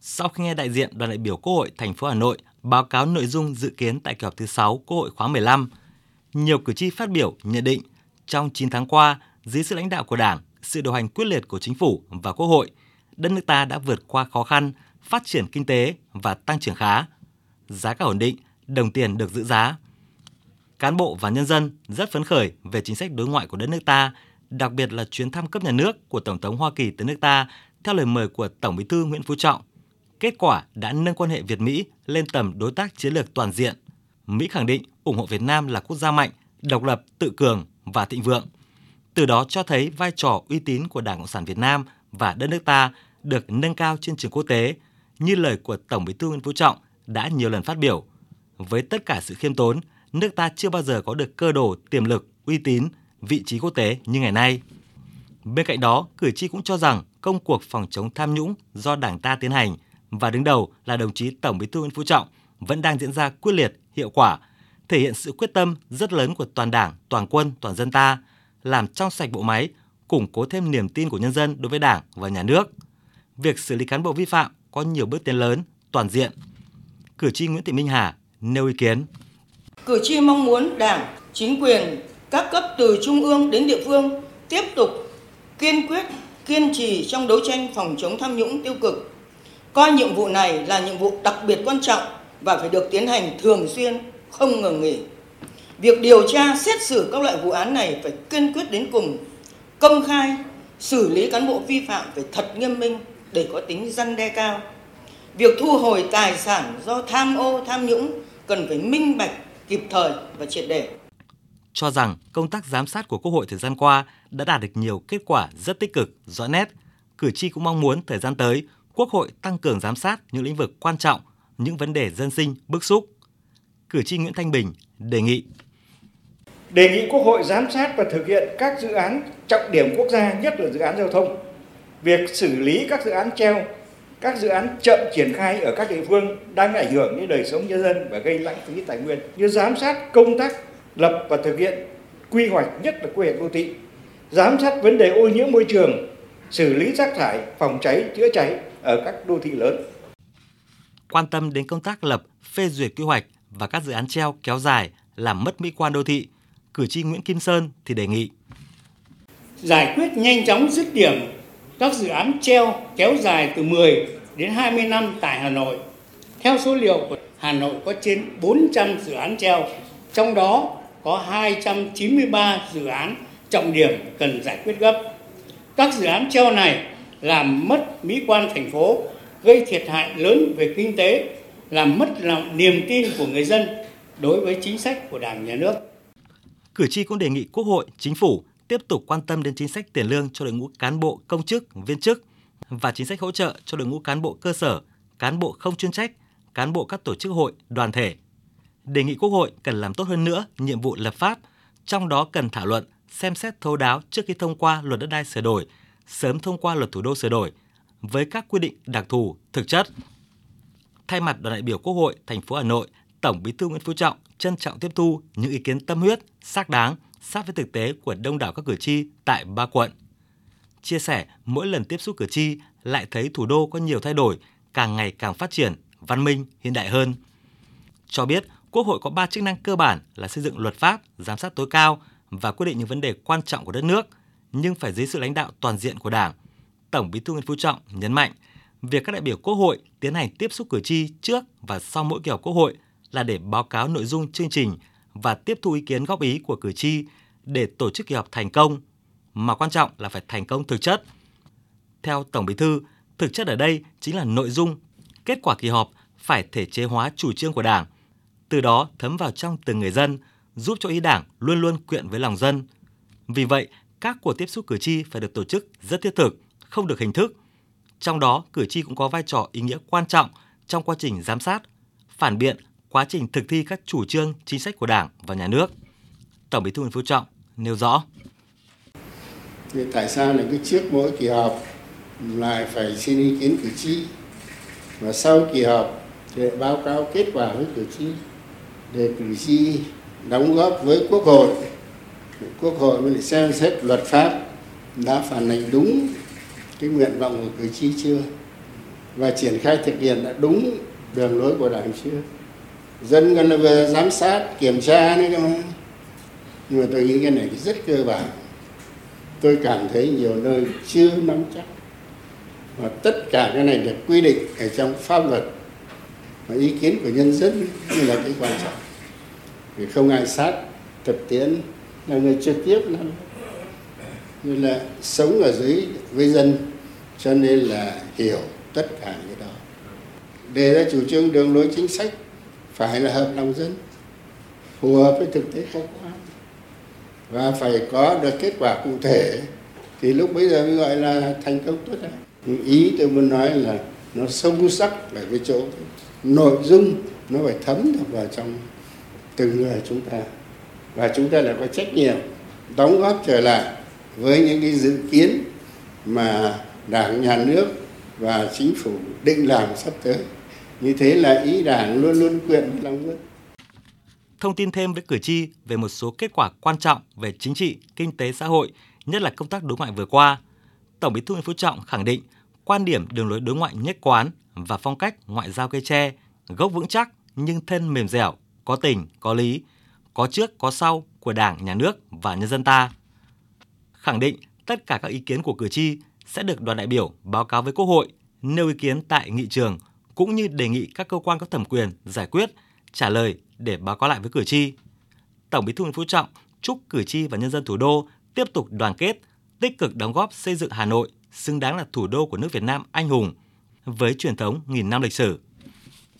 Sau khi nghe đại diện đoàn đại biểu Quốc hội thành phố Hà Nội báo cáo nội dung dự kiến tại kỳ họp thứ 6 Quốc hội khóa 15, nhiều cử tri phát biểu nhận định trong 9 tháng qua, dưới sự lãnh đạo của Đảng, sự điều hành quyết liệt của Chính phủ và Quốc hội, đất nước ta đã vượt qua khó khăn, phát triển kinh tế và tăng trưởng khá. Giá cả ổn định, đồng tiền được giữ giá. Cán bộ và nhân dân rất phấn khởi về chính sách đối ngoại của đất nước ta, đặc biệt là chuyến thăm cấp nhà nước của Tổng thống Hoa Kỳ tới nước ta theo lời mời của Tổng Bí thư Nguyễn Phú Trọng. Kết quả đã nâng quan hệ Việt-Mỹ lên tầm đối tác chiến lược toàn diện. Mỹ khẳng định ủng hộ Việt Nam là quốc gia mạnh, độc lập, tự cường và thịnh vượng. Từ đó cho thấy vai trò uy tín của Đảng Cộng sản Việt Nam và đất nước ta được nâng cao trên trường quốc tế, như lời của Tổng Bí thư Nguyễn Phú Trọng đã nhiều lần phát biểu. Với tất cả sự khiêm tốn, nước ta chưa bao giờ có được cơ đồ, tiềm lực, uy tín, vị trí quốc tế như ngày nay. Bên cạnh đó, cử tri cũng cho rằng công cuộc phòng chống tham nhũng do Đảng ta tiến hành và đứng đầu là đồng chí Tổng Bí thư Nguyễn Phú Trọng vẫn đang diễn ra quyết liệt, hiệu quả, thể hiện sự quyết tâm rất lớn của toàn Đảng, toàn quân, toàn dân ta, làm trong sạch bộ máy, củng cố thêm niềm tin của nhân dân đối với Đảng và nhà nước. Việc xử lý cán bộ vi phạm có nhiều bước tiến lớn, toàn diện. Cử tri Nguyễn Thị Minh Hà nêu ý kiến. Cử tri mong muốn Đảng, chính quyền, các cấp từ trung ương đến địa phương tiếp tục kiên quyết, kiên trì trong đấu tranh phòng chống tham nhũng tiêu cực. Coi nhiệm vụ này là nhiệm vụ đặc biệt quan trọng và phải được tiến hành thường xuyên, không ngừng nghỉ. Việc điều tra, xét xử các loại vụ án này phải kiên quyết đến cùng, công khai, xử lý cán bộ vi phạm phải thật nghiêm minh để có tính răn đe cao. Việc thu hồi tài sản do tham ô, tham nhũng cần phải minh bạch, kịp thời và triệt để. Cho rằng công tác giám sát của Quốc hội thời gian qua đã đạt được nhiều kết quả rất tích cực, rõ nét. Cử tri cũng mong muốn thời gian tới, Quốc hội tăng cường giám sát những lĩnh vực quan trọng, những vấn đề dân sinh bức xúc. Cử tri Nguyễn Thanh Bình đề nghị Quốc hội giám sát và thực hiện các dự án trọng điểm quốc gia, nhất là dự án giao thông. Việc xử lý các dự án treo, các dự án chậm triển khai ở các địa phương đang ảnh hưởng đến đời sống nhân dân và gây lãng phí tài nguyên. Như giám sát công tác lập và thực hiện quy hoạch, nhất là quy hoạch đô thị, giám sát vấn đề ô nhiễm môi trường, xử lý rác thải, phòng cháy, chữa cháy ở các đô thị lớn. Quan tâm đến công tác lập, phê duyệt quy hoạch và các dự án treo kéo dài làm mất mỹ quan đô thị, cử tri Nguyễn Kim Sơn thì đề nghị giải quyết nhanh chóng dứt điểm các dự án treo kéo dài từ 10 đến 20 năm tại Hà Nội. Theo số liệu của Hà Nội có trên 400 dự án treo, trong đó có 293 dự án trọng điểm cần giải quyết gấp. Các dự án treo này làm mất mỹ quan thành phố, gây thiệt hại lớn về kinh tế, làm mất lòng niềm tin của người dân đối với chính sách của Đảng, nhà nước. Cử tri cũng đề nghị Quốc hội, Chính phủ tiếp tục quan tâm đến chính sách tiền lương cho đội ngũ cán bộ công chức, viên chức và chính sách hỗ trợ cho đội ngũ cán bộ cơ sở, cán bộ không chuyên trách, cán bộ các tổ chức hội, đoàn thể. Đề nghị Quốc hội cần làm tốt hơn nữa nhiệm vụ lập pháp, trong đó cần thảo luận, xem xét thấu đáo trước khi thông qua Luật Đất đai sửa đổi, sớm thông qua Luật Thủ đô sửa đổi với các quy định đặc thù, thực chất. Thay mặt đoàn đại biểu Quốc hội thành phố Hà Nội, Tổng Bí thư Nguyễn Phú Trọng trân trọng tiếp thu những ý kiến tâm huyết, xác đáng, sát với thực tế của đông đảo các cử tri tại ba quận. Chia sẻ mỗi lần tiếp xúc cử tri lại thấy thủ đô có nhiều thay đổi, càng ngày càng phát triển, văn minh, hiện đại hơn. Cho biết Quốc hội có 3 chức năng cơ bản là xây dựng luật pháp, giám sát tối cao và quyết định những vấn đề quan trọng của đất nước, nhưng phải dưới sự lãnh đạo toàn diện của Đảng. Tổng Bí thư Nguyễn Phú Trọng nhấn mạnh việc các đại biểu Quốc hội tiến hành tiếp xúc cử tri trước và sau mỗi kỳ họp Quốc hội là để báo cáo nội dung chương trình và tiếp thu ý kiến góp ý của cử tri để tổ chức kỳ họp thành công, mà quan trọng là phải thành công thực chất. Theo Tổng Bí thư, thực chất ở đây chính là nội dung, kết quả kỳ họp phải thể chế hóa chủ trương của Đảng, từ đó thấm vào trong từng người dân, giúp cho ý Đảng luôn luôn quyện với lòng dân. Vì vậy, các cuộc tiếp xúc cử tri phải được tổ chức rất thiết thực, không được hình thức. Trong đó, cử tri cũng có vai trò ý nghĩa quan trọng trong quá trình giám sát, phản biện, quá trình thực thi các chủ trương, chính sách của Đảng và nhà nước. Tổng Bí thư Nguyễn Phú Trọng nêu rõ. Thì tại sao là cứ trước mỗi kỳ họp lại phải xin ý kiến cử tri, và sau kỳ họp thì báo cáo kết quả với cử tri, để cử tri đóng góp với Quốc hội. Quốc hội mới xem xét luật pháp đã phản ánh đúng cái nguyện vọng của cử tri chưa, và triển khai thực hiện đã đúng đường lối của Đảng chưa? Dân còn là về giám sát, kiểm tra nữa cơ mà. Nhưng mà tôi nghĩ cái này rất cơ bản. Tôi cảm thấy nhiều nơi chưa nắm chắc. Và tất cả cái này được quy định ở trong pháp luật. Và ý kiến của nhân dân là cái quan trọng. Vì không ai sát thực tiễn là người trực tiếp lắm. Nên là sống ở dưới với dân, cho nên là hiểu tất cả những cái đó. Đề ra chủ trương đường lối chính sách phải là hợp lòng dân, phù hợp với thực tế khách quan và phải có được kết quả cụ thể thì lúc bấy giờ mới gọi là thành công tốt đẹp. Ý tôi muốn nói là nó sâu sắc ở cái chỗ nội dung nó phải thấm được vào trong từng người chúng ta, và chúng ta lại có trách nhiệm đóng góp trở lại với những cái dự kiến mà Đảng, Nhà nước và Chính phủ định làm sắp tới. Như thế là ý Đảng luôn luôn quyện với lòng dân. Thông tin thêm với cử tri về một số kết quả quan trọng về chính trị, kinh tế, xã hội, nhất là công tác đối ngoại vừa qua, Tổng Bí thư Nguyễn Phú Trọng khẳng định quan điểm đường lối đối ngoại nhất quán và phong cách ngoại giao cây tre, gốc vững chắc nhưng thân mềm dẻo, có tình, có lý, có trước, có sau của Đảng, Nhà nước và nhân dân ta. Khẳng định tất cả các ý kiến của cử tri sẽ được đoàn đại biểu báo cáo với Quốc hội, nêu ý kiến tại nghị trường, cũng như đề nghị các cơ quan có thẩm quyền giải quyết, trả lời để báo cáo lại với cử tri. Tổng Bí thư Nguyễn Phú Trọng chúc cử tri và nhân dân thủ đô tiếp tục đoàn kết, tích cực đóng góp xây dựng Hà Nội xứng đáng là thủ đô của nước Việt Nam anh hùng với truyền thống nghìn năm lịch sử.